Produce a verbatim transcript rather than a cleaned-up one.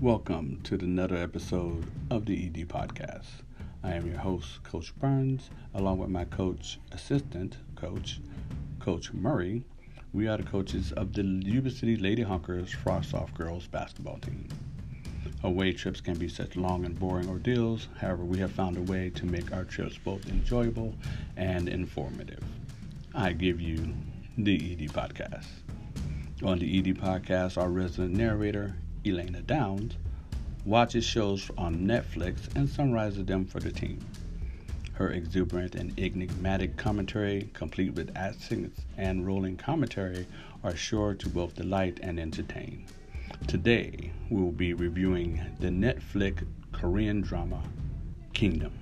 Welcome to another episode of the E D Podcast. I am your host, Coach Burns, along with my coach assistant coach, Coach Murray. We are the coaches of the Lubbock City Lady Hunkers Frost Off girls basketball team. Away trips can be such long and boring ordeals. However, we have found a way to make our trips both enjoyable and informative. I give you the E D Podcast. On the E D Podcast, our resident narrator, Elena Downs, watches shows on Netflix and summarizes them for the team. Her exuberant and enigmatic commentary, complete with accents and rolling commentary, are sure to both delight and entertain. Today, we will be reviewing the Netflix Korean drama, Kingdom.